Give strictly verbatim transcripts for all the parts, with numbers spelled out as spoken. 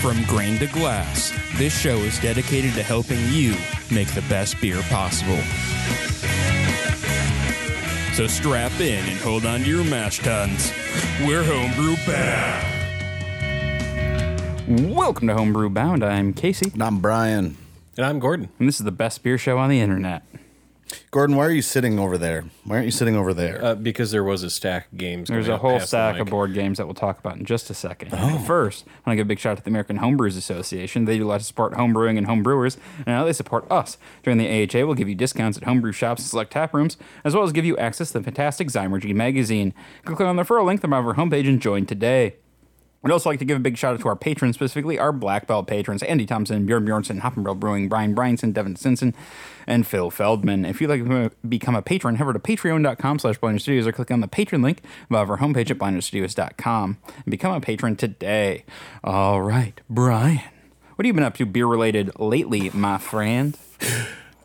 From grain to glass, this show is dedicated to helping you make the best beer possible. So strap in and hold on to your mash tuns. We're Homebrew Bound. Welcome to Homebrew Bound. I'm Casey. And I'm Brian. And I'm Gordon. And this is the best beer show on the internet. Gordon, why are you sitting over there? Why aren't you sitting over there? Uh, because there was a stack of games. There's a whole stack of board games that we'll talk about in just a second. Oh. First, I want to give a big shout out to the American Homebrewers Association. They do a lot to support homebrewing and homebrewers, and now they support us. During the A H A, we'll give you discounts at homebrew shops and select tap rooms, as well as give you access to the fantastic Zymurgy magazine. Click on the referral link from our homepage and join today. We'd also like to give a big shout out to our patrons, specifically our Black Belt patrons, Andy Thompson, Bjorn Bjornsson, Hoppenbill Brewing, Brian Bryanson, Devin Sinsen, and Phil Feldman. If you'd like to become a patron, head over to patreon.com slash BlindersStudios or click on the patron link above our homepage at blinders studios dot com and become a patron today. All right, Brian, what have you been up to beer-related lately, my friend?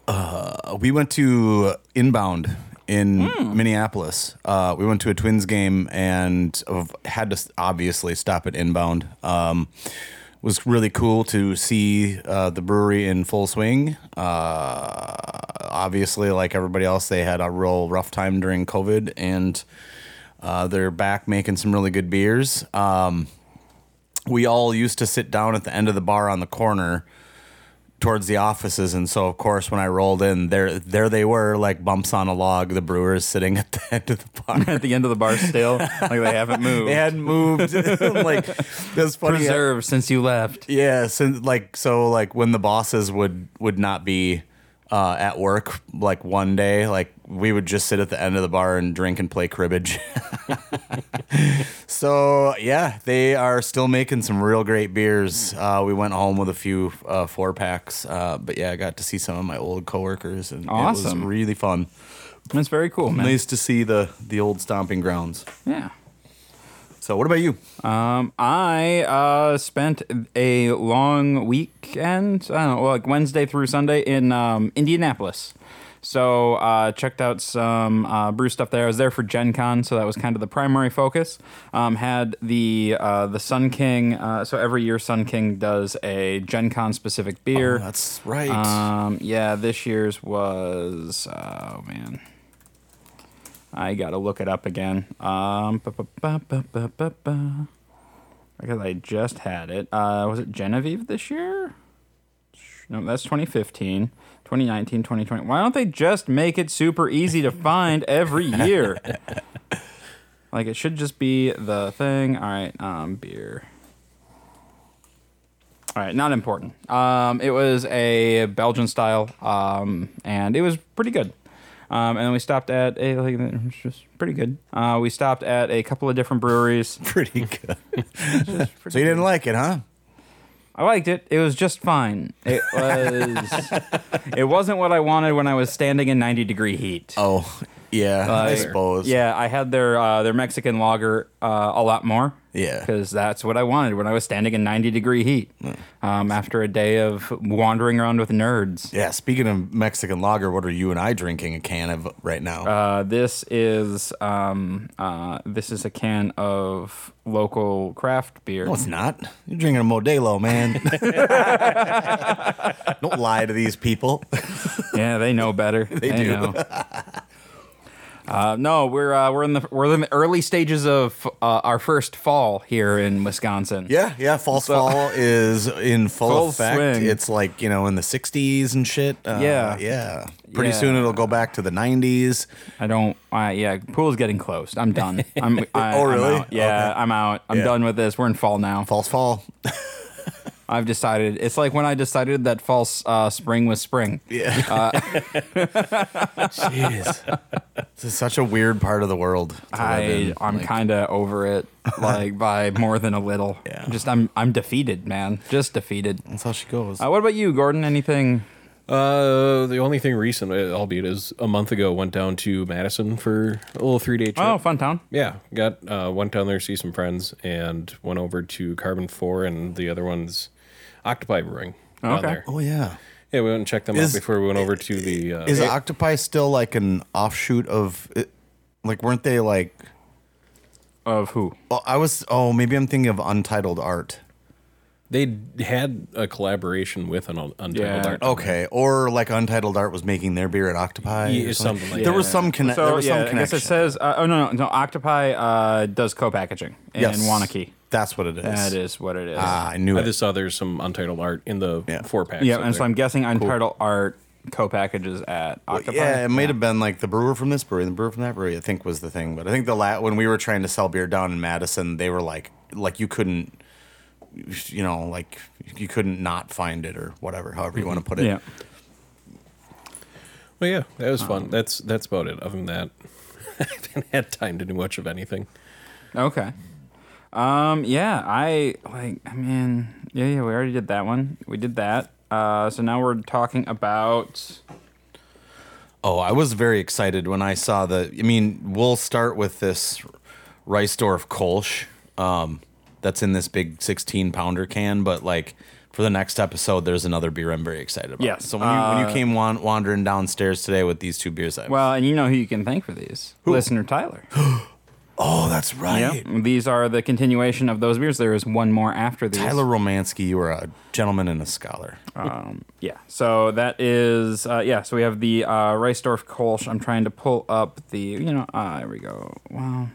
Uh, we went to Inbound in mm. Minneapolis. Uh, we went to a Twins game and had to obviously stop at Inbound. Um, it was really cool to see uh, the brewery in full swing. Uh, obviously, like everybody else, they had a real rough time during COVID, and uh, they're back making some really good beers. Um, we all used to sit down at the end of the bar on the corner towards the offices, and so of course when I rolled in, there there they were, like bumps on a log. The brewers sitting at the end of the bar, at the end of the bar still, like they haven't moved. They hadn't moved. Like that's funny. Preserved since you left. Yeah, since like so like when the bosses would would not be uh, at work, like one day, like we would just sit at the end of the bar and drink and play cribbage. So, yeah, they are still making some real great beers. Uh, we went home with a few uh, four packs. Uh, but, yeah, I got to see some of my old coworkers, and awesome. It was really fun. That's very cool, man. Nice to see the, the old stomping grounds. Yeah. So what about you? Um, I uh, spent a long weekend, I don't know, like Wednesday through Sunday in um, Indianapolis. So uh checked out some uh, brew stuff there. I was there for Gen Con, so that was kind of the primary focus. Um, had the uh, the Sun King. Uh, so every year Sun King does a Gen Con specific beer. Oh, that's right. Um, yeah, this year's was oh man, I gotta look it up again. Um, because I just had it. Uh, was it Genevieve this year? No, that's twenty fifteen. twenty nineteen, twenty twenty. Why don't they just make it super easy to find every year? Like, it should just be the thing. All right, um, beer. All right, not important. Um, it was a Belgian style, um, and it was pretty good. Um, and then we stopped at a, like, it was just pretty good. Uh, we stopped at a couple of different breweries. Pretty good. pretty so you didn't good. Like it, huh? I liked it. It was just fine. It was. It wasn't what I wanted when I was standing in ninety degree heat. Oh, yeah, uh, I suppose. Yeah, I had their uh, their Mexican lager uh, a lot more. Yeah, because that's what I wanted when I was standing in ninety degree heat. Mm. Um, after a day of wandering around with nerds. Yeah. Speaking of Mexican lager, what are you and I drinking a can of right now? Uh, this is um uh this is a can of local craft beer. No, it's not. You're drinking a Modelo, man. Don't lie to these people. Yeah, they know better. They, they do. Know. Uh, no, we're uh, we're in the we're in the early stages of uh, our first fall here in Wisconsin. Yeah, yeah, false so, fall is in full, full effect. Swing. It's like, you know, in the sixties and shit. Uh, yeah, yeah. Pretty yeah. soon it'll go back to the nineties. I don't. Uh, yeah, pool's getting closed. I'm done. I'm. I, oh really? I'm out. Yeah, okay. I'm out. I'm yeah. done with this. We're in fall now. False fall. I've decided. It's like when I decided that false uh, spring was spring. Yeah. Uh, Jeez. This is such a weird part of the world. I, I'm like, kind of over it, like, by more than a little. Yeah. Just I'm I'm defeated, man. Just defeated. That's how she goes. Uh, what about you, Gordon? Anything? Uh, the only thing recent, albeit, is a month ago, went down to Madison for a little three-day trip. Oh, fun town. Yeah. Got uh, went down there to see some friends and went over to Carbon Four, and the other one's Octopi Brewing. Oh, okay. There. Oh, yeah. Yeah, we went and checked them is, out before we went over to the... Uh, is it, Octopi still like an offshoot of... It, like, weren't they like... Of who? Oh, I was... Oh, maybe I'm thinking of Untitled Art. They had a collaboration with an Untitled yeah. Art. Okay, or like Untitled Art was making their beer at Octopi. Yeah, or something. something like there that. Was some conne- so, there was yeah, some connection. I guess it says, uh, oh, no, no, no. Octopi uh, does co-packaging in yes. Wanakee. That's what it is. That is what it is. Ah, I knew I it. I just saw there's some Untitled Art in the yeah. four packs. Yeah, and there. So I'm guessing Untitled cool. Art co-packages at Octopi. Well, yeah, it might yeah. have been like the brewer from this brewery and the brewer from that brewery, I think was the thing. But I think the la- when we were trying to sell beer down in Madison, they were like, like you couldn't... You know, like you couldn't not find it or whatever, however you want to put it. Yeah. Well, yeah, that was fun. Um, that's that's about it. Other than that, I haven't had time to do much of anything. Okay. Um. Yeah. I like. I mean. Yeah. Yeah. We already did that one. We did that. Uh. So now we're talking about. Oh, I was very excited when I saw the. I mean, we'll start with this Reissdorf Kölsch. Um. That's in this big sixteen pounder can, but like for the next episode, there's another beer I'm very excited about. Yes. So when you, uh, when you came wan- wandering downstairs today with these two beers, I well, and you know who you can thank for these? Who? Listener Tyler. Oh, that's right. Yep. These are the continuation of those beers. There is one more after these. Tyler Romanski, you are a gentleman and a scholar. Um, yeah. So that is uh, yeah. So we have the uh, Reissdorf Kölsch. I'm trying to pull up the you know. Uh, there we go. Wow.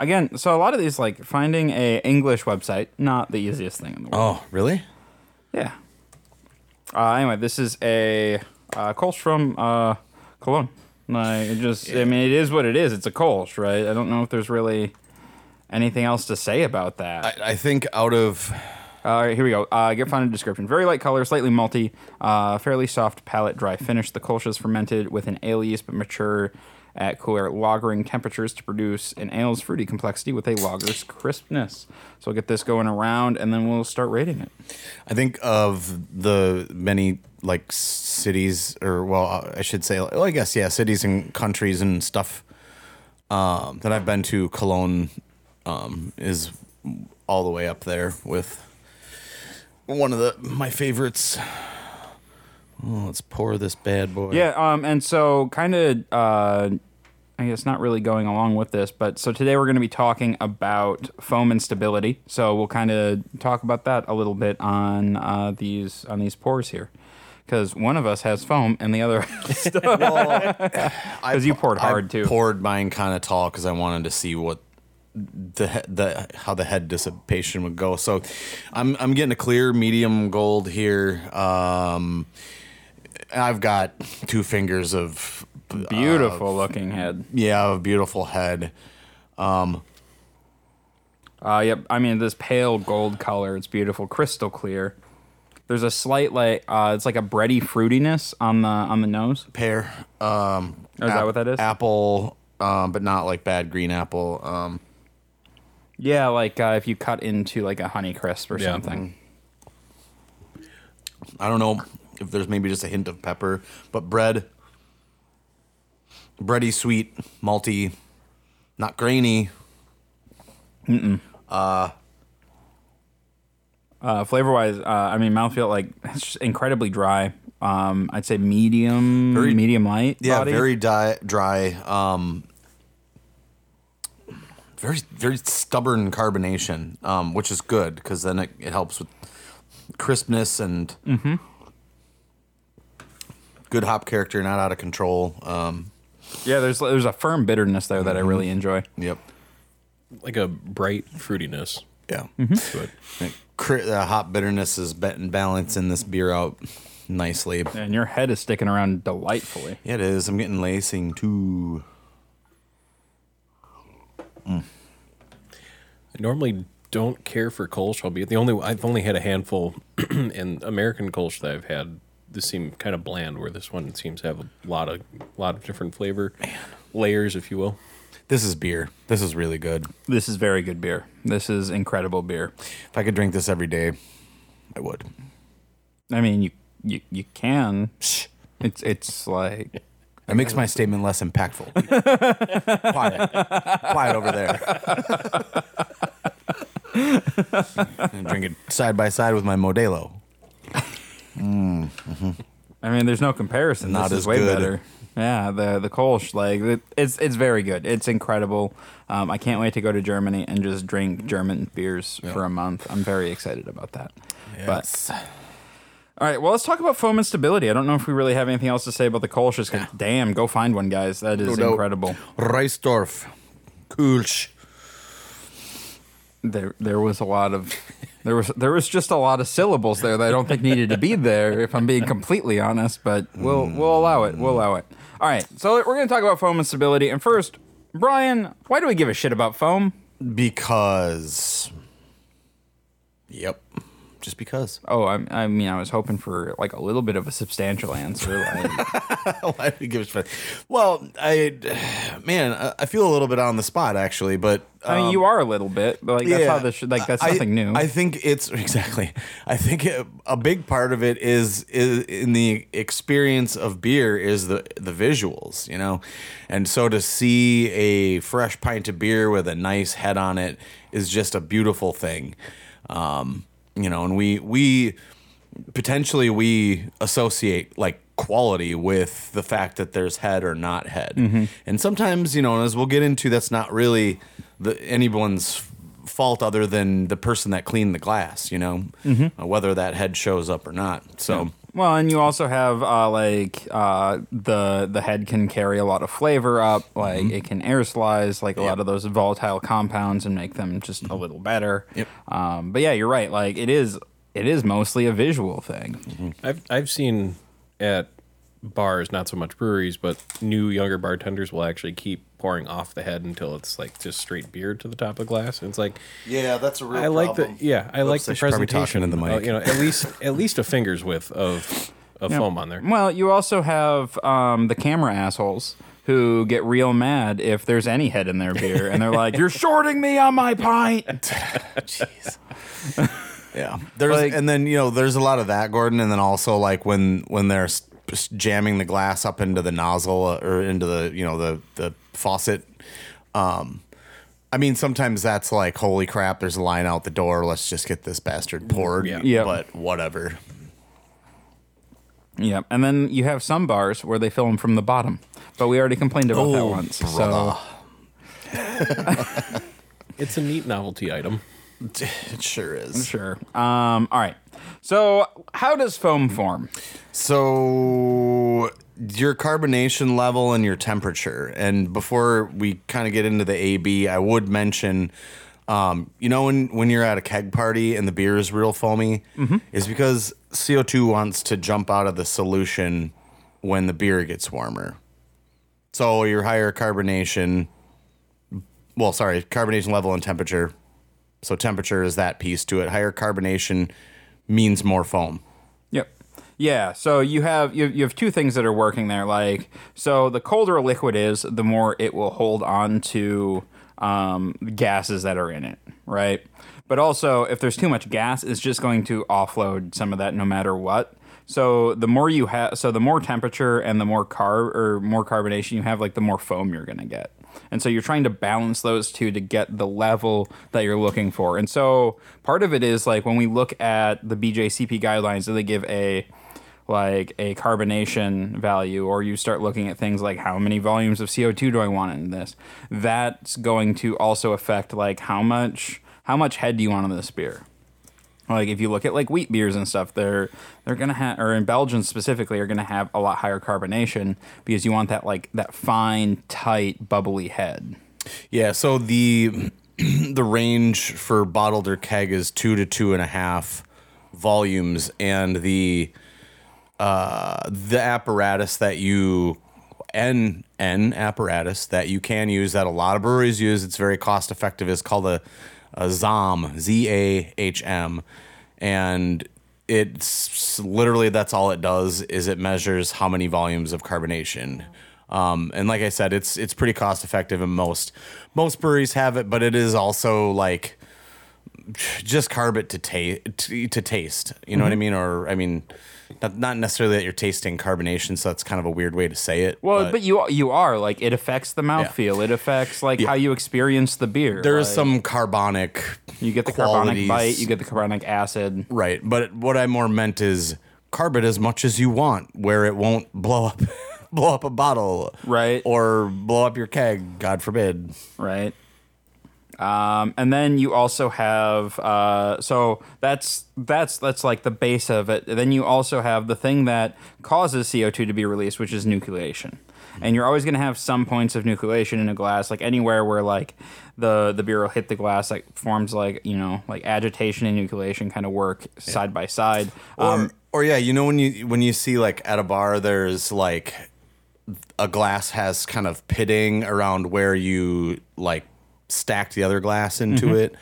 Again, so a lot of these, like, finding a English website, not the easiest thing in the world. Oh, really? Yeah. Uh, anyway, this is a uh, Kölsch from uh, Cologne. Like, it just, I mean, it is what it is. It's a Kölsch, right? I don't know if there's really anything else to say about that. I, I think out of... All right, here we go. Uh, get found in description. Very light color, slightly malty, uh, fairly soft palate, dry finish. The Kölsch is fermented with an ale yeast, but mature... at cooler lagering temperatures to produce an ale's fruity complexity with a lager's crispness. So we'll get this going around, and then we'll start rating it. I think of the many, like, cities, or, well, I should say, well, I guess, yeah, cities and countries and stuff um, that I've been to, Cologne um, is all the way up there with one of the my favorites. Oh, let's pour this bad boy. Yeah, um, and so kind of, uh, I guess not really going along with this, but so today we're going to be talking about foam and stability. So we'll kind of talk about that a little bit on uh, these on these pours here, because one of us has foam and the other has well, because you poured hard I too. I poured mine kind of tall because I wanted to see what the the how the head dissipation would go. So I'm I'm getting a clear medium gold here. Um, I've got two fingers of... Beautiful uh, looking head. Yeah, a beautiful head. Um, uh, yep, I mean, this pale gold color, it's beautiful, crystal clear. There's a slight, like, uh, it's like a bready fruitiness on the on the nose. Pear. Um, oh, is ap- that what that is? Apple, um, but not like bad green apple. Um, yeah, like uh, if you cut into like a Honeycrisp or yeah. something. I don't know. If there's maybe just a hint of pepper, but bread, bready, sweet, malty, not grainy. Mm-mm. Uh, uh, flavor-wise, uh, I mean, mouthfeel, like, it's just incredibly dry. Um, I'd say medium, very, medium light. Yeah, body. very di- dry. Um, very, very stubborn carbonation, um, which is good because then it, it helps with crispness and. Mm-hmm. Good hop character, not out of control. Um, yeah, there's there's a firm bitterness there that mm-hmm. I really enjoy. Yep, like a bright fruitiness. Yeah, mm-hmm. But the hop bitterness is balancing this beer out nicely. And your head is sticking around delightfully. Yeah, it is. I'm getting lacing too. Mm. I normally don't care for Kölsch. I'll be the only. I've only had a handful in American Kölsch that I've had. This seems kind of bland, where this one seems to have a lot of lot of different flavor Man. layers, if you will. This is beer. This is really good. This is very good beer. This is incredible beer. If I could drink this every day, I would. I mean, you you, you can. It's it's like that makes my statement less impactful. Quiet, quiet over there. And drink it side by side with my Modelo. Mm. Mm-hmm. I mean, there's no comparison. Not this is as way good. Better. Yeah, the the Kolsch, like it, it's it's very good. It's incredible. Um, I can't wait to go to Germany and just drink German beers yeah. for a month. I'm very excited about that. Yes. But all right, well, let's talk about foam and stability. I don't know if we really have anything else to say about the Kolsch. Just yeah. damn, go find one, guys. That is no incredible. Reissdorf Kölsch. There, there was a lot of, there was, there was just a lot of syllables there that I don't think needed to be there, if I'm being completely honest. But we'll, we'll allow it. We'll allow it. All right. So we're going to talk about foam and stability. And first, Brian, why do we give a shit about foam? Because. Yep. Just because. Oh, I, I mean, I was hoping for like a little bit of a substantial answer. Like. Why do we give a shit? Well, I, man, I feel a little bit on the spot actually, but um, I mean, you are a little bit, but like yeah, that's how this should, like that's I, nothing new. I think it's exactly. I think it, a big part of it is, is in the experience of beer is the the visuals, you know, and so to see a fresh pint of beer with a nice head on it is just a beautiful thing. Um, You know, and we we potentially we associate like quality with the fact that there's head or not head. Mm-hmm. And sometimes, you know, as we'll get into, that's not really the, anyone's fault other than the person that cleaned the glass, you know, mm-hmm. uh, whether that head shows up or not. So. Yeah. Well, and you also have uh, like uh, the the head can carry a lot of flavor up, like mm-hmm. it can aerosolize like a yep. lot of those volatile compounds and make them just mm-hmm. a little better. Yep. Um, but yeah, you're right. Like it is, it is mostly a visual thing. Mm-hmm. I've I've seen at bars, not so much breweries, but new younger bartenders will actually keep pouring off the head until it's like just straight beer to the top of the glass. And it's like, yeah, that's a real. I like problem. the yeah, I Oops, like the presentation in the mic. Uh, you know, at least at least a finger's width of of yeah. foam on there. Well, you also have um, the camera assholes who get real mad if there's any head in their beer, and they're like, "You're shorting me on my pint." Jeez. Yeah, there's like, and then you know there's a lot of that, Gordon, and then also like when when there's jamming the glass up into the nozzle or into the, you know, the, the faucet. Um, I mean, sometimes that's like, holy crap, there's a line out the door. Let's just get this bastard poured. Yeah. Yep. But whatever. Yeah. And then you have some bars where they fill them from the bottom, but we already complained about oh, that once. Brother. So it's a neat novelty item. It sure is. Sure. Um, all right. So how does foam form? So your carbonation level and your temperature. And before we kind of get into the A B, I would mention, um, you know, when, when you're at a keg party and the beer is real foamy, mm-hmm. is because C O two wants to jump out of the solution when the beer gets warmer. So your higher carbonation, well, sorry, carbonation level and temperature. So temperature is that piece to it. Higher carbonation means more foam. Yep. Yeah. So you have you you have two things that are working there. Like, so the colder a liquid is, the more it will hold on to um, gases that are in it, right? But also, if there's too much gas, it's just going to offload some of that, no matter what. So the more you have, so the more temperature and the more carb or more carbonation you have, like the more foam you're gonna get. And so you're trying to balance those two to get the level that you're looking for. And so part of it is like when we look at the B J C P guidelines, do they give a like a carbonation value, or you start looking at things like how many volumes of C O two do I want in this? That's going to also affect like how much how much head do you want in this beer? Like if you look at like wheat beers and stuff, they're they're gonna have, or in Belgium specifically, are gonna have a lot higher carbonation because you want that like that fine, tight, bubbly head. Yeah. So the the range for bottled or keg is two to two and a half volumes, and the uh, the apparatus that you n n apparatus that you can use that a lot of breweries use. It's very cost effective. Is called a A Zahm, Z A H M, and it's literally that's all it does is it measures how many volumes of carbonation. Um, and like I said, it's it's pretty cost effective, and most most breweries have it, but it is also like just carb it to taste to, to taste. You know mm-hmm. what I mean? Or I mean, not not necessarily that you're tasting carbonation, so that's kind of a weird way to say it. Well, but, but you you are like it affects the mouthfeel. Yeah. It affects like yeah. how you experience the beer. There like, is some carbonic. You get the qualities. Carbonic bite. You get the carbonic acid. Right, but what I more meant is carb it as much as you want, where it won't blow up blow up a bottle, right? Or blow up your keg, God forbid, right? Um, and then you also have uh, so that's that's that's like the base of it. Then you also have the thing that causes C O two to be released, which is nucleation. And you're always going to have some points of nucleation in a glass, like anywhere where like the the beer will hit the glass, like forms like, you know, like agitation and nucleation kind of work yeah. side by side. Or, um, or yeah, you know, when you when you see like at a bar, there's like a glass has kind of pitting around where you like stack the other glass into mm-hmm. it.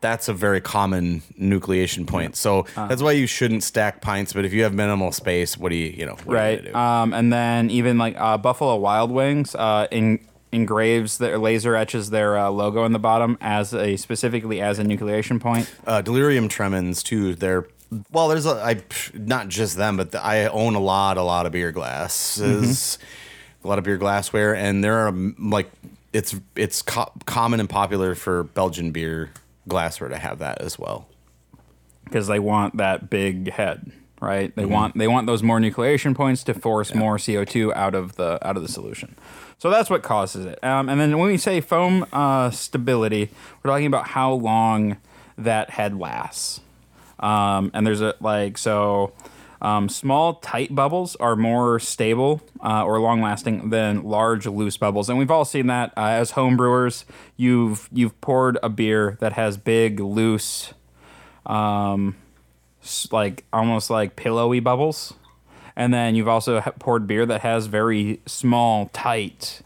That's a very common nucleation point. So uh, that's why you shouldn't stack pints. But if you have minimal space, what do you, you know, what right. are you gonna do? Um, and then even like uh, Buffalo Wild Wings uh, in, engraves their laser etches their uh, logo in the bottom as a specifically as a nucleation point. Uh, Delirium Tremens too. They're well, there's a, I not just them, but the, I own a lot, a lot of beer glasses, mm-hmm. a lot of beer glassware, and there are like it's it's co- common and popular for Belgian beer. Glassware to have that as well, because they want that big head, right? They mm-hmm. want they want those more nucleation points to force yeah. more C O two out of the out of the solution. So that's what causes it. Um, and then when we say foam uh, stability, we're talking about how long that head lasts. Um, and there's a like so um, small tight bubbles are more stable uh, or long lasting than large loose bubbles, and we've all seen that uh, as homebrewers. You've you've poured a beer that has big, loose, um, like almost like pillowy bubbles, and then you've also poured beer that has very small, tight,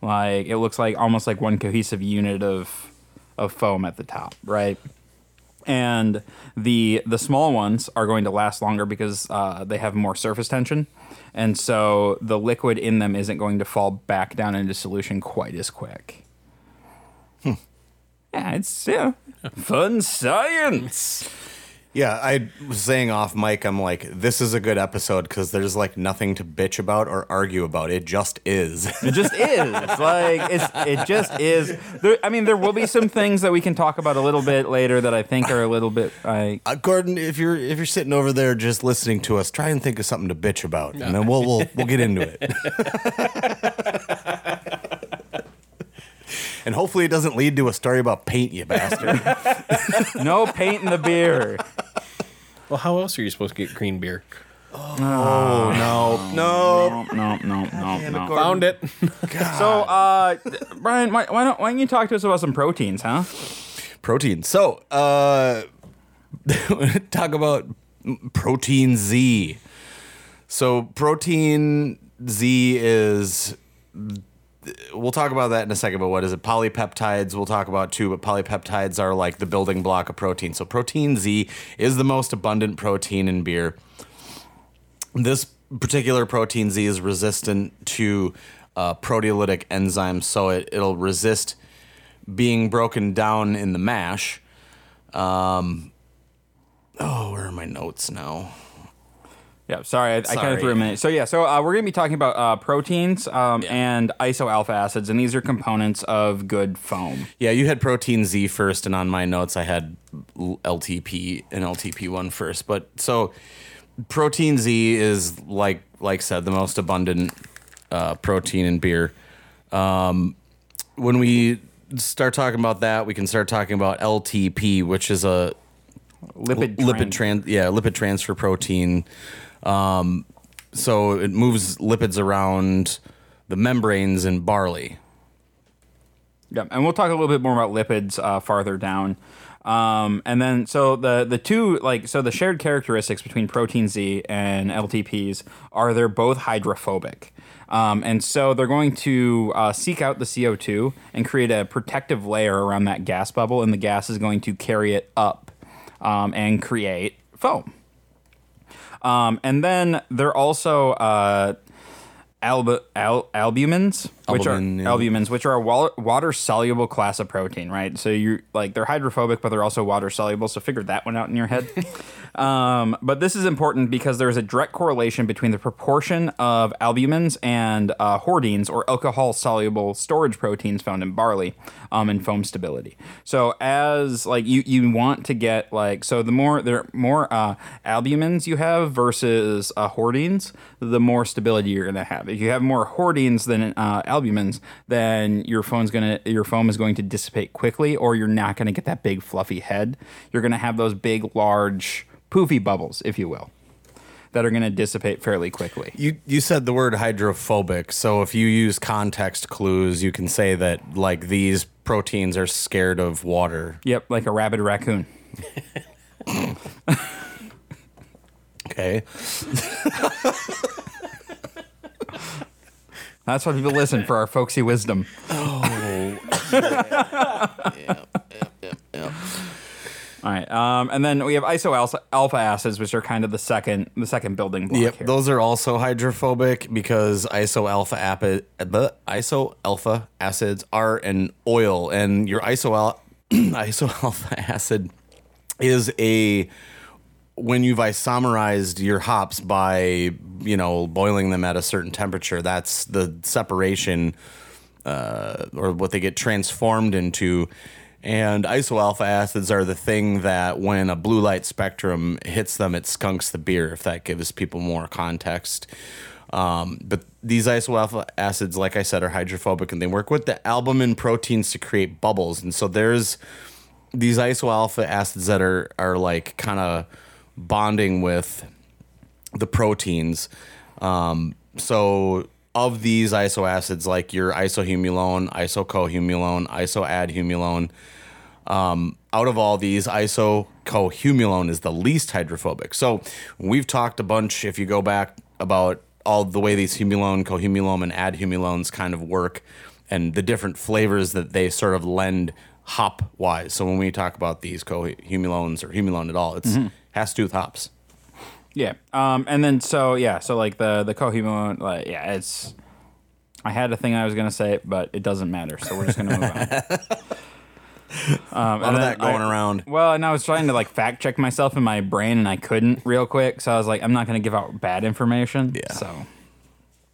like it looks like almost like one cohesive unit of of foam at the top, right? And the the small ones are going to last longer because uh, they have more surface tension, and so the liquid in them isn't going to fall back down into solution quite as quick. Hmm. Yeah, it's yeah, fun science. Yeah, I was saying off mic, I'm like, this is a good episode because there's like nothing to bitch about or argue about. It just is. It just is. Like it's it just is. There, I mean, there will be some things that we can talk about a little bit later that I think are a little bit. Like... Uh, Gordon, if you're if you're sitting over there just listening to us, try and think of something to bitch about, no. and then we'll we'll we'll get into it. And hopefully it doesn't lead to a story about paint, you bastard. No paint in the beer. Well, how else are you supposed to get green beer? Oh, oh no. No. No, no, no, no. Found it. God. So, uh, Brian, why, why, don't, why don't you talk to us about some proteins, huh? Proteins. So, uh, talk about protein Z. So, protein Z is... We'll talk about that in a second, but what is it? Polypeptides we'll talk about too, but polypeptides are like the building block of protein. So protein Z is the most abundant protein in beer. This particular protein Z is resistant to uh, proteolytic enzymes, so it, it'll resist being broken down in the mash. Um, oh, where are my notes now? Yeah, sorry, I, sorry. I kind of threw a minute. So yeah, so uh, we're going to be talking about uh, proteins um, yeah. and isoalpha acids, and these are components of good foam. Yeah, you had protein Z first, and on my notes I had L T P and L T P one first. But so protein Z is, like like said, the most abundant uh, protein in beer. Um, when we start talking about that, we can start talking about L T P, which is a lipid l- lipid trans yeah lipid transfer protein. Um, so it moves lipids around the membranes in barley. Yeah, and we'll talk a little bit more about lipids uh, farther down. Um, and then, so the the two like so the shared characteristics between protein Z and L T Ps are they're both hydrophobic, um, and so they're going to uh, seek out the C O two and create a protective layer around that gas bubble, and the gas is going to carry it up um, and create foam. Um, and then they're also uh, albu- al- albumins, which Albumin, are yeah. albumins, which are a wa- water-soluble class of protein, right? So you like they're hydrophobic, but they're also water-soluble. So figure that one out in your head. um, but this is important because there is a direct correlation between the proportion of albumins and uh, hordeins, or alcohol-soluble storage proteins, found in barley, um, and foam stability. So as like you, you want to get like so the more there more uh, albumins you have versus uh, hordeins, the more stability you're gonna have. If you have more hordeins than uh, albumins, then your foam's gonna your foam is going to dissipate quickly, or you're not going to get that big fluffy head. You're going to have those big, large, poofy bubbles, if you will, that are going to dissipate fairly quickly. You you said the word hydrophobic, so if you use context clues, you can say that like these proteins are scared of water. Yep, like a rabid raccoon. Okay. That's why people listen, for our folksy wisdom. Oh. Yeah. Yeah. All right, um, and then we have iso-alpha acids, which are kind of the second the second building block. Yep, here. Those are also hydrophobic because iso-alpha api- the iso-alpha acids are an oil, and your iso-al- iso-alpha acid is a when you've isomerized your hops by you know boiling them at a certain temperature. That's the separation, uh, or what they get transformed into. And iso-alpha acids are the thing that when a blue light spectrum hits them, it skunks the beer, if that gives people more context. Um, but these iso-alpha acids, like I said, are hydrophobic, and they work with the albumin proteins to create bubbles. And so there's these iso-alpha acids that are, are like kind of bonding with the proteins. Um, so... Of these isoacids, like your isohumulone, isocohumulone, isoadhumulone, um, out of all these, isocohumulone is the least hydrophobic. So we've talked a bunch, if you go back, about all the way these humulone, cohumulone, and adhumulones kind of work and the different flavors that they sort of lend hop-wise. So when we talk about these cohumulones or humulone at all, it's mm-hmm. has to do with hops. Yeah, um, and then so yeah, so like the the cohumulone, like yeah, it's. I had a thing I was gonna say, but it doesn't matter, so we're just gonna move on. Um, a lot of that going I, around. Well, and I was trying to like fact check myself in my brain, and I couldn't real quick, so I was like, I'm not gonna give out bad information. Yeah. So.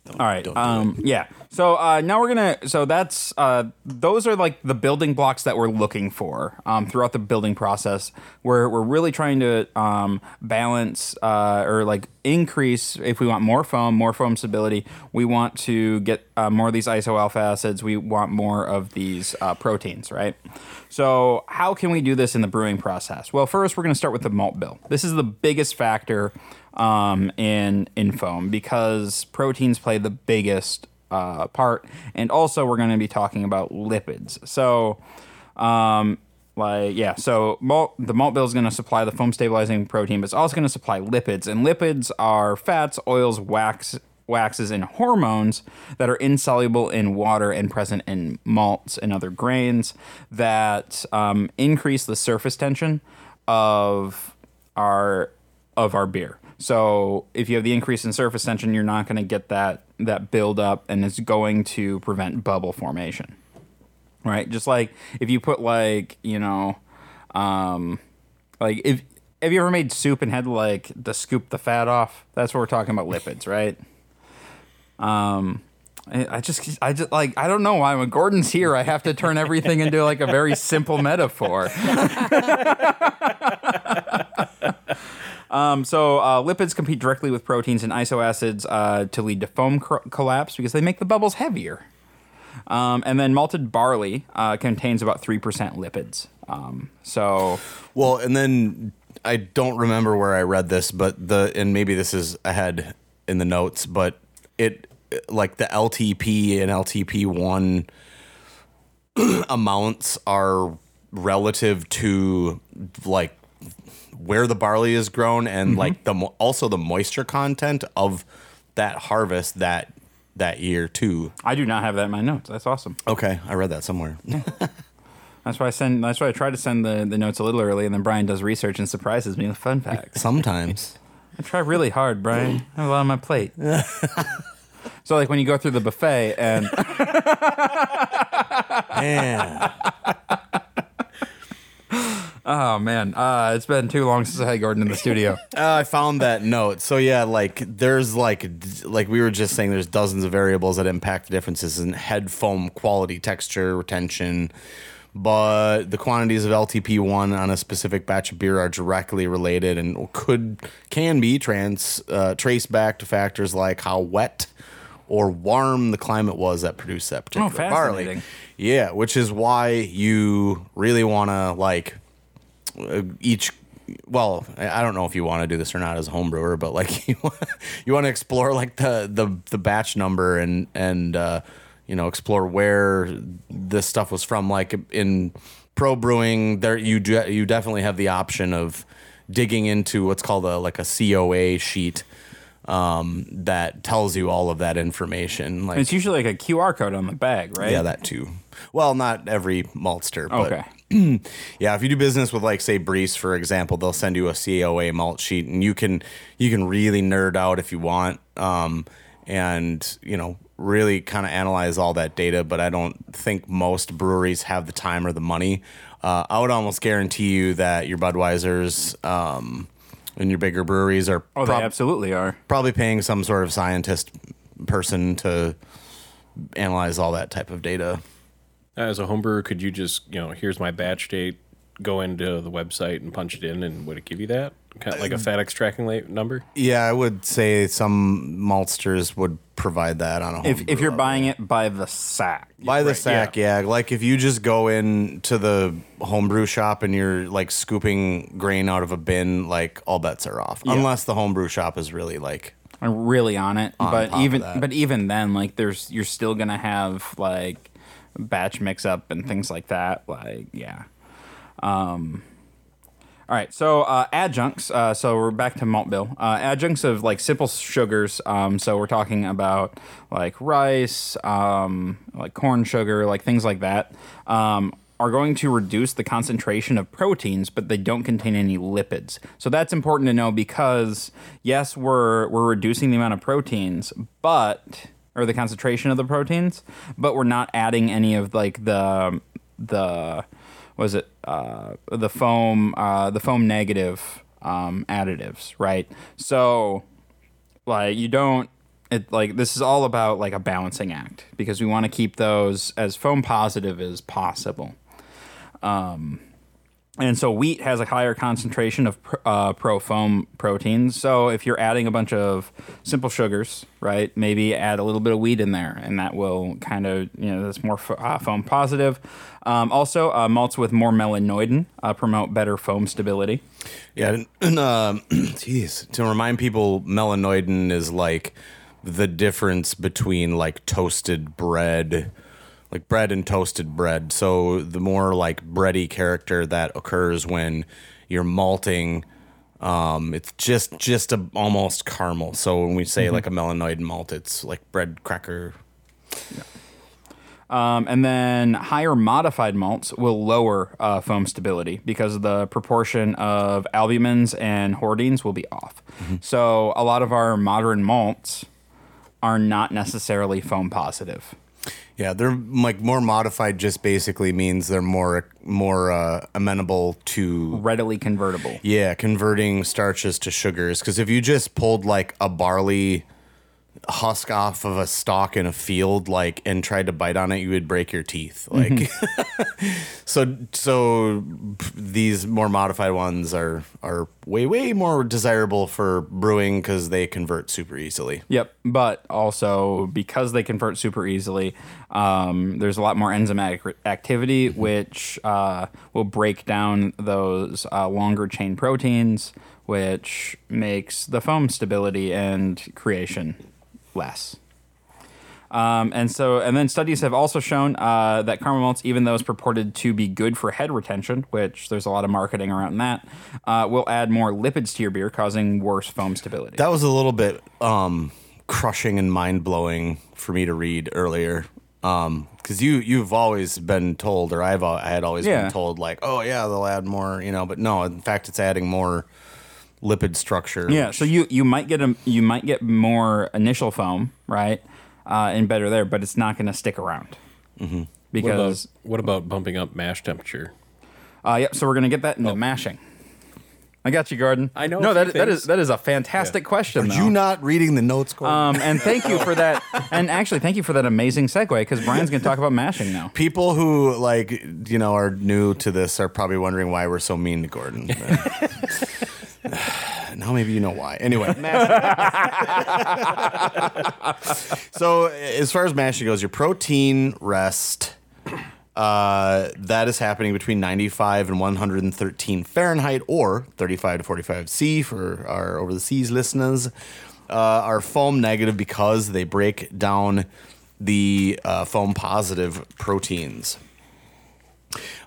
Don't, All right. Don't um, do yeah. So uh, now we're gonna. So that's uh, those are like the building blocks that we're looking for um, throughout the building process. Where we're really trying to um, balance uh, or like increase. If we want more foam, more foam stability, we want to get uh, more of these iso-alpha acids. We want more of these uh, proteins, right? So how can we do this in the brewing process? Well, first we're gonna start with the malt bill. This is the biggest factor. Um, in, in foam, because proteins play the biggest uh, part, and also we're going to be talking about lipids. So, um, like yeah, so malt, the malt bill is going to supply the foam stabilizing protein, but it's also going to supply lipids, and lipids are fats, oils, wax, waxes, and hormones that are insoluble in water and present in malts and other grains that um, increase the surface tension of our of our beer. So if you have the increase in surface tension, you're not going to get that that build up, and it's going to prevent bubble formation, right? Just like if you put like, you know, um, like if have you ever made soup and had like the scoop the fat off? That's what we're talking about, lipids, right? Um, I, I just I just like I don't know why when Gordon's here I have to turn everything into like a very simple metaphor. Um, so uh, lipids compete directly with proteins and isoacids uh, to lead to foam cr- collapse because they make the bubbles heavier. Um, and then malted barley uh, contains about three percent lipids. Um, so, well, and then I don't remember where I read this, but the and maybe this is ahead in the notes, but it like the L T P and L T P one amounts are relative to like. Where the barley is grown and mm-hmm. like the also the moisture content of that harvest that that year too. I do not have that in my notes. That's awesome. Okay, I read that somewhere. Yeah. That's why I send. That's why I try to send the, the notes a little early, and then Brian does research and surprises me with fun facts. Sometimes I try really hard, Brian. I have a lot on my plate. So like when you go through the buffet and man. Oh, man. Uh, it's been too long since I had Gordon in the studio. uh, I found that note. So, yeah, like there's like like we were just saying, there's dozens of variables that impact the differences in head foam quality, texture, retention. But the quantities of L T P one on a specific batch of beer are directly related and could can be trans uh, traced back to factors like how wet or warm the climate was that produced that particular oh, barley. Yeah, which is why you really want to like each. Well, I don't know if you want to do this or not as a home brewer, but like you, you want to explore like the, the, the batch number and and uh, you know explore where this stuff was from. Like in pro brewing, there you de- you definitely have the option of digging into what's called a like a C O A sheet um, that tells you all of that information. Like, it's usually like a Q R code on the bag, right? Yeah, that too. Well, not every maltster, but. Okay. Yeah, if you do business with like say Brees, for example, they'll send you a C O A malt sheet, and you can you can really nerd out if you want, um, and you know really kind of analyze all that data. But I don't think most breweries have the time or the money. Uh, I would almost guarantee you that your Budweisers um, and your bigger breweries are oh, prob- they absolutely are probably paying some sort of scientist person to analyze all that type of data. As a home brewer, could you just, you know, here's my batch date, go into the website and punch it in, and would it give you that? Kind of like a FedEx tracking late number? Yeah, I would say some maltsters would provide that on a home brew. If, if you're buying it by the sack. By the right, sack, yeah. yeah. Like if you just go in to the homebrew shop and you're like scooping grain out of a bin, like all bets are off. Yeah. Unless the homebrew shop is really like... I'm really on it. On but even but even then, like there's you're still going to have like... batch mix up and things like that. Like, yeah. Um, all right. So, uh, adjuncts. Uh, so we're back to malt bill. Uh, adjuncts of like simple sugars. Um, so we're talking about like rice, um, like corn sugar, like things like that. Um, are going to reduce the concentration of proteins, but they don't contain any lipids. So that's important to know because yes, we're we're reducing the amount of proteins, but or the concentration of the proteins, but we're not adding any of like the the what is it uh, the foam uh, the foam negative um, additives, right? So like you don't it like this is all about like a balancing act because we want to keep those as foam positive as possible. Um, and so wheat has a higher concentration of uh, pro-foam proteins. So if you're adding a bunch of simple sugars, right, maybe add a little bit of wheat in there, and that will kind of, you know, that's more f- uh, foam positive. Um, also, uh, malts with more melanoidin uh, promote better foam stability. Yeah, and, and uh, geez, to remind people, melanoidin is like the difference between like toasted bread. Like bread and toasted bread. So the more like bready character that occurs when you're malting, um, it's just just a, almost caramel. So when we say mm-hmm. like a melanoid malt, it's like bread cracker. Yeah. Um, and then higher modified malts will lower uh, foam stability because the proportion of albumins and hordeins will be off. Mm-hmm. So a lot of our modern malts are not necessarily foam positive. Yeah, they're like more modified. Just basically means they're more more uh, amenable to readily convertible. Yeah, converting starches to sugars. Because if you just pulled like a barley husk off of a stalk in a field, like and tried to bite on it, you would break your teeth. Like, mm-hmm. so so these more modified ones are are way way more desirable for brewing because they convert super easily. Yep, but also because they convert super easily, um, there's a lot more enzymatic activity, which uh, will break down those uh, longer chain proteins, which makes the foam stability and creation less. Um, and so, and then studies have also shown uh, that caramel malts, even those purported to be good for head retention, which there's a lot of marketing around that, uh, will add more lipids to your beer, causing worse foam stability. That was a little bit um, crushing and mind-blowing for me to read earlier. Because um, you, you've always been told, or I've, I had always yeah. been told, like, oh, yeah, they'll add more, you know. But no, in fact, it's adding more lipid structure. Yeah, so you, you might get a, you might get more initial foam, right? Uh, and better there, but it's not going to stick around. Mm-hmm. Because what about, what about bumping up mash temperature? Uh, yep. Yeah, so we're going to get that into oh. mashing. I got you, Gordon. I know. No, that that is that is a fantastic yeah. question. Are though. you not reading the notes, Gordon? Um, and thank you for that. And actually, thank you for that amazing segue because Brian's going to talk about mashing now. People who like you know are new to this are probably wondering why we're so mean to Gordon. Now maybe you know why. Anyway. So as far as mashing goes, your protein rest, uh, that is happening between ninety-five and one hundred thirteen Fahrenheit, or thirty-five to forty-five C for our over the seas listeners. Uh, are foam negative because they break down the uh, foam positive proteins.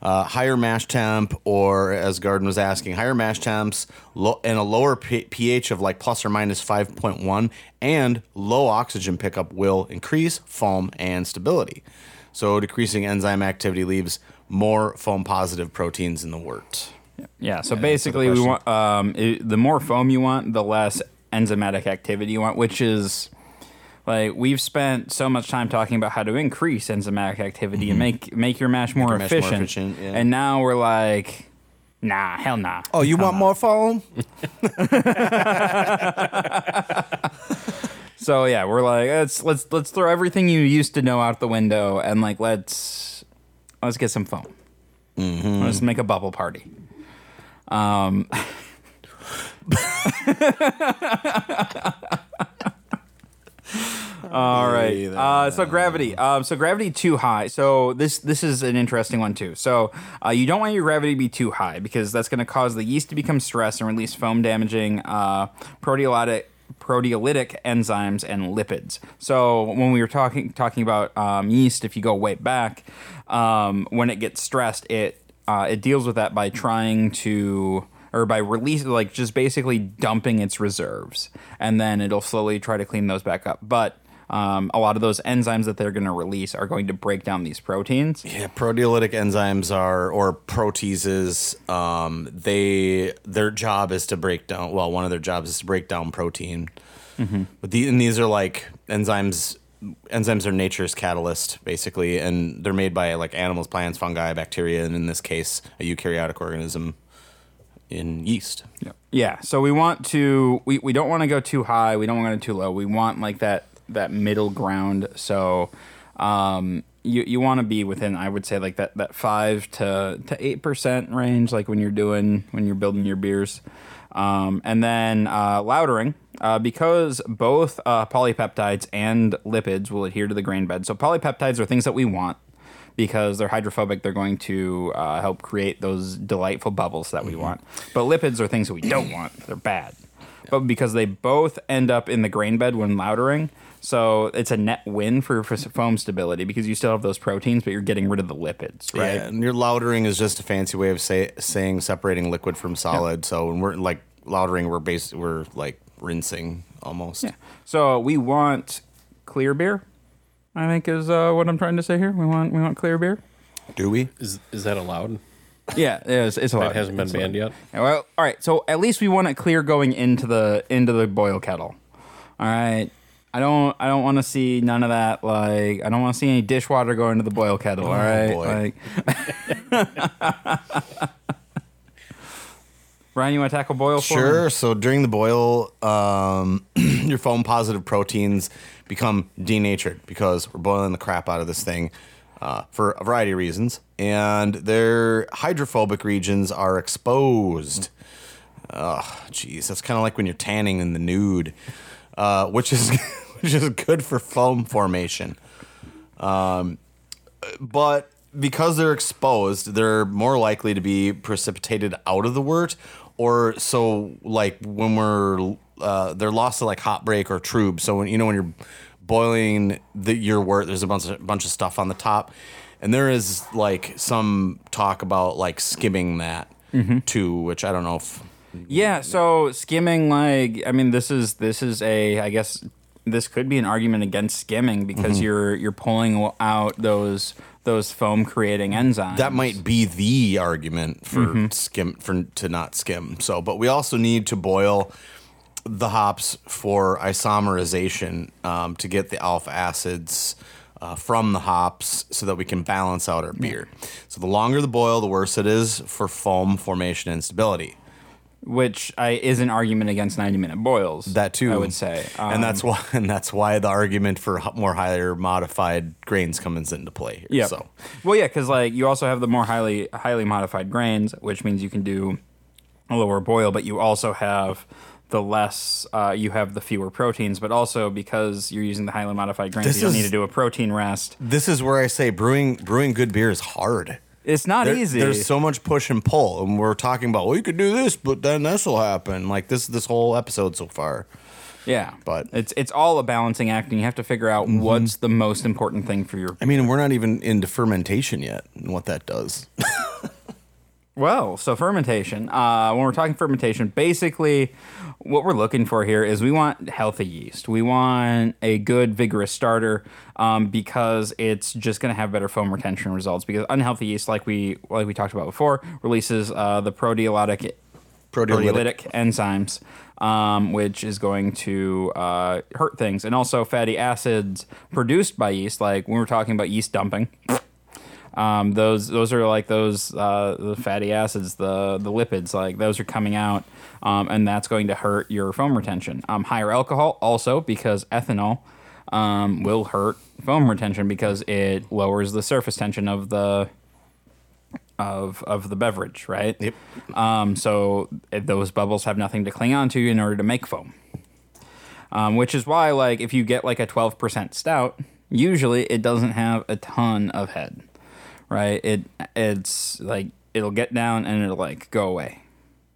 Uh, higher mash temp, or as Garden was asking, higher mash temps low, and a lower p- pH of like plus or minus five point one and low oxygen pickup will increase foam and stability. So decreasing enzyme activity leaves more foam positive proteins in the wort. Yeah. So yeah, basically, we want um, it, the more foam you want, the less enzymatic activity you want, which is like we've spent so much time talking about how to increase enzymatic activity mm-hmm. and make make your mash more your efficient, mash more efficient yeah. and now we're like, nah, hell nah. Oh, you hell want nah. more foam? So yeah, we're like, let's let's let's throw everything you used to know out the window and like let's let's get some foam. Mm-hmm. Let's make a bubble party. Um. All right. Uh, so gravity. Um, so gravity too high. So this this is an interesting one too. So uh, you don't want your gravity to be too high because that's going to cause the yeast to become stressed and release foam damaging uh, proteolytic proteolytic enzymes and lipids. So when we were talking talking about um, yeast, if you go way back, um, when it gets stressed, it uh, it deals with that by trying to. Or by release, like just basically dumping its reserves, and then it'll slowly try to clean those back up. But um, a lot of those enzymes that they're going to release are going to break down these proteins. Yeah, proteolytic enzymes are, or proteases. Um, they their job is to break down. Well, one of their jobs is to break down protein. Mm-hmm. But the, and these are like enzymes. Enzymes are nature's catalyst, basically, and they're made by like animals, plants, fungi, bacteria, and in this case, a eukaryotic organism. In yeast. Yeah. Yeah. So we want to, we, we don't want to go too high. We don't want to go too low. We want like that, that middle ground. So, um, you, you want to be within, I would say like that, that five to, to eight percent range, like when you're doing, when you're building your beers. Um, and then, uh, lautering, uh, because both, uh, polypeptides and lipids will adhere to the grain bed. So polypeptides are things that we want. Because they're hydrophobic, they're going to uh, help create those delightful bubbles that we mm-hmm. want. But lipids are things that we don't want. They're bad. Yeah. But because they both end up in the grain bed when lautering, so it's a net win for, for foam stability because you still have those proteins, but you're getting rid of the lipids, right? Yeah, and your lautering is just a fancy way of say, saying separating liquid from solid. Yeah. So when we're like lautering, we're bas- we're like rinsing almost. Yeah. So we want clear beer. I think is uh, what I'm trying to say here. We want we want clear beer. Do we? Is is that allowed? Yeah, it is, it's allowed. It hasn't been it's banned allowed. Yet. Yeah, well, all right. So at least we want it clear going into the into the boil kettle. All right. I don't I don't want to see none of that. Like I don't want to see any dishwater go into the boil kettle. Oh, all right. Boy. Like. Brian, you want to tackle boil? Sure. For me? So during the boil, um, your foam positive proteins become denatured because we're boiling the crap out of this thing uh, for a variety of reasons. And their hydrophobic regions are exposed. Oh, geez. That's kind of like when you're tanning in the nude, uh, which is which is good for foam formation. Um, but because they're exposed, they're more likely to be precipitated out of the wort. Or so like when we're... Uh, they're lost to like hot break or trub. So when you know when you're boiling the, your wort, there's a bunch of bunch of stuff on the top, and there is like some talk about like skimming that mm-hmm. too, which I don't know if. Yeah. So skimming, like I mean, this is this is a I guess this could be an argument against skimming because mm-hmm. you're you're pulling out those those foam creating enzymes. That might be the argument for mm-hmm. skim for to not skim. So, but we also need to boil the hops for isomerization um, to get the alpha acids uh, from the hops so that we can balance out our beer. So the longer the boil, the worse it is for foam formation and stability. Which I, is an argument against ninety-minute boils. That too. I would say. Um, and that's why and that's why the argument for more higher modified grains comes into play here. Yeah. So. Well, yeah, because like, you also have the more highly highly modified grains, which means you can do a lower boil, but you also have... the less uh, you have, the fewer proteins, but also because you're using the highly modified grains, this you don't is, need to do a protein rest. This is where I say brewing brewing good beer is hard. It's not there, easy. There's so much push and pull, and we're talking about, well, you could do this, but then this will happen. Like this this whole episode so far. Yeah, but it's it's all a balancing act, and you have to figure out mm-hmm. what's the most important thing for your. I mean, we're not even into fermentation yet, and what that does. Well, so fermentation. Uh, when we're talking fermentation, basically, what we're looking for here is we want healthy yeast. We want a good, vigorous starter um, because it's just going to have better foam retention results. Because unhealthy yeast, like we like we talked about before, releases uh, the proteolytic proteolytic enzymes, um, which is going to uh, hurt things. And also fatty acids produced by yeast, like when we're talking about yeast dumping. Um, those those are like those uh, the fatty acids, the the lipids, like those are coming out, um, and that's going to hurt your foam retention. Um, higher alcohol also, because ethanol um, will hurt foam retention because it lowers the surface tension of the of of the beverage, right? Yep. Um, so those bubbles have nothing to cling on to in order to make foam, um, which is why, like, if you get like a twelve percent stout, usually it doesn't have a ton of head. Right, it it's like it'll get down and it'll like go away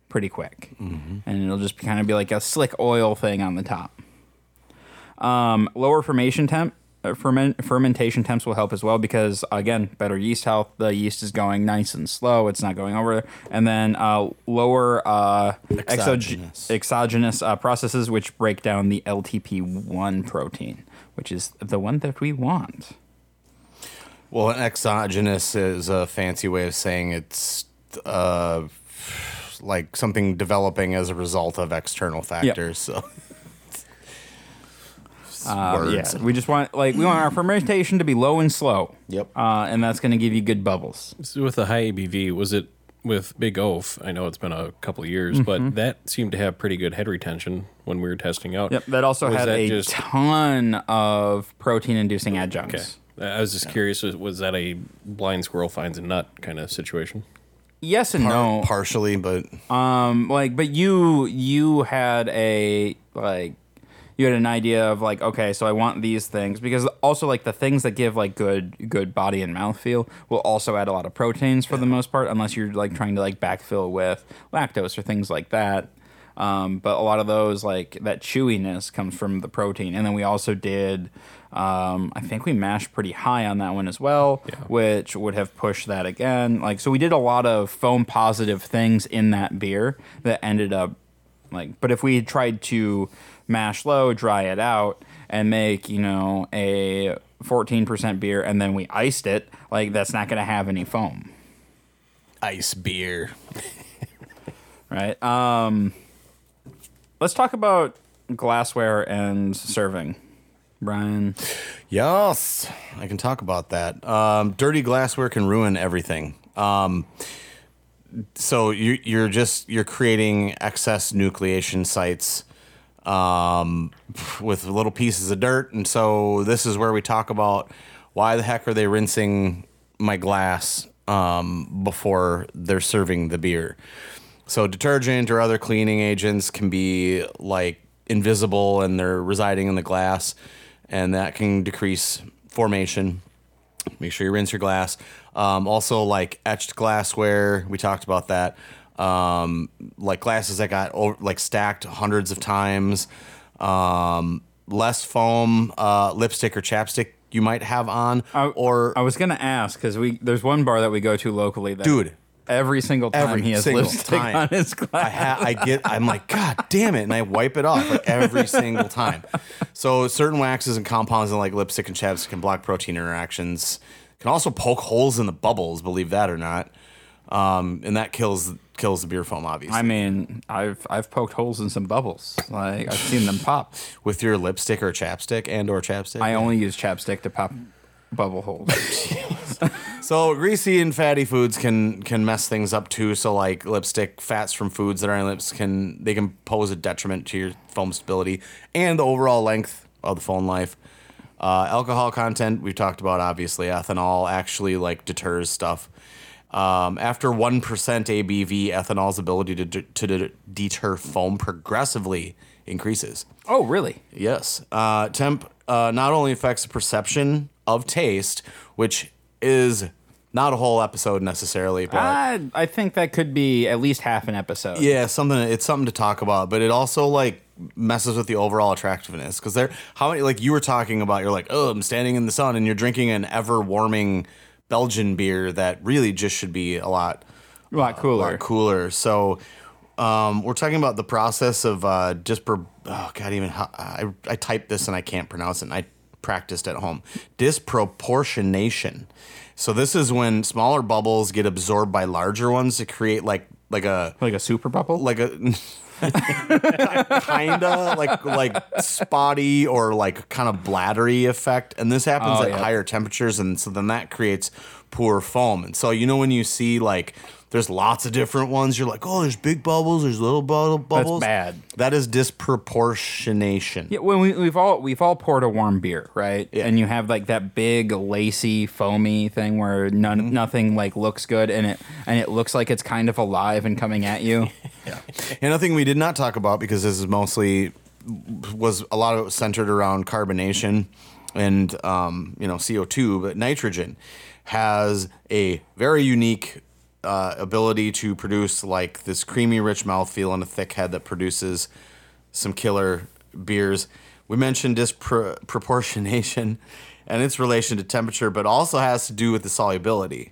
pretty quick, mm-hmm. and it'll just kind of be like a slick oil thing on the top. Um, lower fermentation temp, uh, ferment, fermentation temps will help as well because again, better yeast health. The yeast is going nice and slow; it's not going over. And then uh, lower uh, exogenous exogenous uh, processes, which break down the L T P one protein, which is the one that we want. Well, an exogenous is a fancy way of saying it's uh, like something developing as a result of external factors. Yep. So, uh, yeah, we just want like we want our fermentation to be low and slow. Yep, uh, and that's going to give you good bubbles. So with a high A B V, was it with Big Oaf? I know it's been a couple of years, mm-hmm. but that seemed to have pretty good head retention when we were testing out. Yep, that also was had that a just... ton of protein-inducing adjuncts. Okay. I was just yeah. curious, was, was that a blind squirrel finds a nut kind of situation? Yes and Par- no. Partially, but... Um, like, but you you had a, like, you had an idea of, like, okay, so I want these things. Because also, like, the things that give, like, good good body and mouth feel will also add a lot of proteins for yeah. the most part, unless you're, like, trying to, like, backfill with lactose or things like that. Um, but a lot of those, like, that chewiness comes from the protein. And then we also did... Um, I think we mashed pretty high on that one as well, yeah. which would have pushed that again. Like, so we did a lot of foam positive things in that beer that ended up like, but if we had tried to mash low, dry it out and make, you know, a fourteen percent beer and then we iced it, like that's not going to have any foam. Ice beer. Right. Um, let's talk about glassware and serving. Brian. Yes, I can talk about that. Um, dirty glassware can ruin everything. Um, so you, you're just you're creating excess nucleation sites um, with little pieces of dirt, and so this is where we talk about why the heck are they rinsing my glass um, before they're serving the beer. So detergent or other cleaning agents can be like invisible, and they're residing in the glass. And that can decrease formation. Make sure you rinse your glass. Um, also, like etched glassware, we talked about that. Um, like glasses that got over, like stacked hundreds of times. Um, less foam, uh, lipstick or chapstick you might have on. I, or I was gonna ask because we there's one bar that we go to locally. That dude, every single time every he has lipstick time. on his glass, I, ha- I get. I'm like, God damn it, and I wipe it off like, every single time. So certain waxes and compounds in like lipstick and chapstick can block protein interactions. Can also poke holes in the bubbles, believe that or not, um, and that kills kills the beer foam. Obviously, I mean, I've I've poked holes in some bubbles. Like I've seen them pop with your lipstick or chapstick and or chapstick. I yeah. only use chapstick to pop bubble holes. So greasy and fatty foods can can mess things up too. So like lipstick, fats from foods that are in lips can they can pose a detriment to your foam stability and the overall length of the foam life. Uh, alcohol content we've talked about obviously. Ethanol actually like deters stuff. Um, after one percent A B V, ethanol's ability to, d- to d- deter foam progressively increases. Oh, really? Yes. Uh, temp uh, not only affects the perception of taste, which is not a whole episode necessarily, but uh, I think that could be at least half an episode. Yeah, something. It's something to talk about, but it also like messes with the overall attractiveness because there. How many like you were talking about? You're like, oh, I'm standing in the sun, and you're drinking an ever warming Belgian beer that really just should be a lot, a lot cooler. A lot cooler. So. Um, we're talking about the process of uh, disper. Oh God, even how, I I typed this and I can't pronounce it. And I practiced at home. Disproportionation. So this is when smaller bubbles get absorbed by larger ones to create like like a like a super bubble, like a kinda like like spotty or like kind of bladdery effect. And this happens oh, at yeah. higher temperatures, and so then that creates poor foam. And so you know when you see like. There's lots of different ones. You're like, oh, there's big bubbles, there's little bu- bubbles. That's bad. That is disproportionation. Yeah, when we, we've all we've all poured a warm beer, right? Yeah. And you have like that big lacy foamy thing where none mm-hmm. nothing like looks good, and it and it looks like it's kind of alive and coming at you. Yeah. And nothing we did not talk about because this is mostly was a lot of it was centered around carbonation and um, you know C O two, but nitrogen has a very unique. Uh, ability to produce like this creamy, rich mouthfeel and a thick head that produces some killer beers. We mentioned disproportionation and its relation to temperature, but also has to do with the solubility.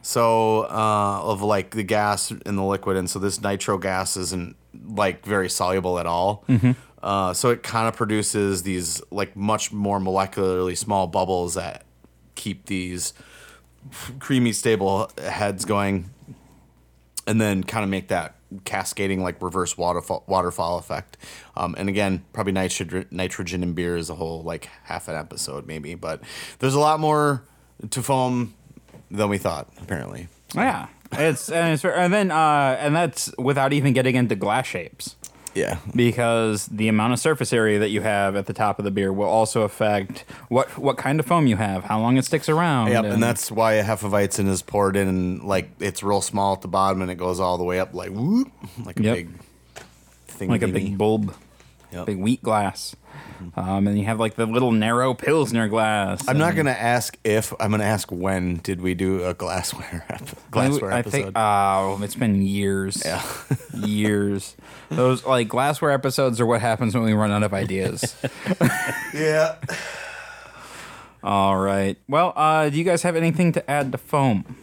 So uh, of like the gas in the liquid, and so this nitro gas isn't like very soluble at all. Mm-hmm. Uh, so it kind of produces these like much more molecularly small bubbles that keep these. Creamy stable heads going, and then kind of make that cascading like reverse waterfall waterfall effect. Um, and again, probably nitri- nitrogen in beer is a whole like half an episode maybe, but there's a lot more to foam than we thought apparently. So. Yeah, it's and it's and then uh, and that's without even getting into glass shapes. Yeah, because the amount of surface area that you have at the top of the beer will also affect what what kind of foam you have, how long it sticks around. Yep, and, and that's why a Hefeweizen is poured in, and like it's real small at the bottom, and it goes all the way up like whoop, like a yep. big thing, like a big bulb, yep. big wheat glass. Mm-hmm. Um, and you have like the little narrow Pilsner glass. I'm not gonna ask if I'm gonna ask when did we do a glassware ep- glassware I, I episode? Oh, uh, it's been years, yeah. years. Those like glassware episodes are what happens when we run out of ideas. Yeah. All right. Well, uh, do you guys have anything to add to foam?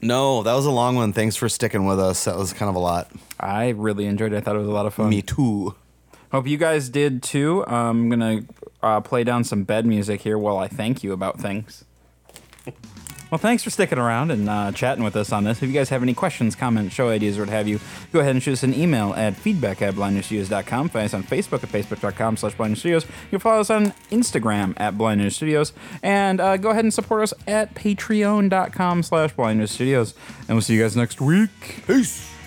No, that was a long one. Thanks for sticking with us. That was kind of a lot. I really enjoyed it. I thought it was a lot of fun. Me too. Hope you guys did, too. I'm going to uh, play down some bed music here while I thank you about things. Well, thanks for sticking around and uh, chatting with us on this. If you guys have any questions, comments, show ideas, or what have you, go ahead and shoot us an email at feedback at blinders studios dot com. Find us on Facebook at facebook.com slash blinders studios. You'll follow us on Instagram at blinders studios. And uh, go ahead and support us at patreon.com slash blinders studios. And we'll see you guys next week. Peace.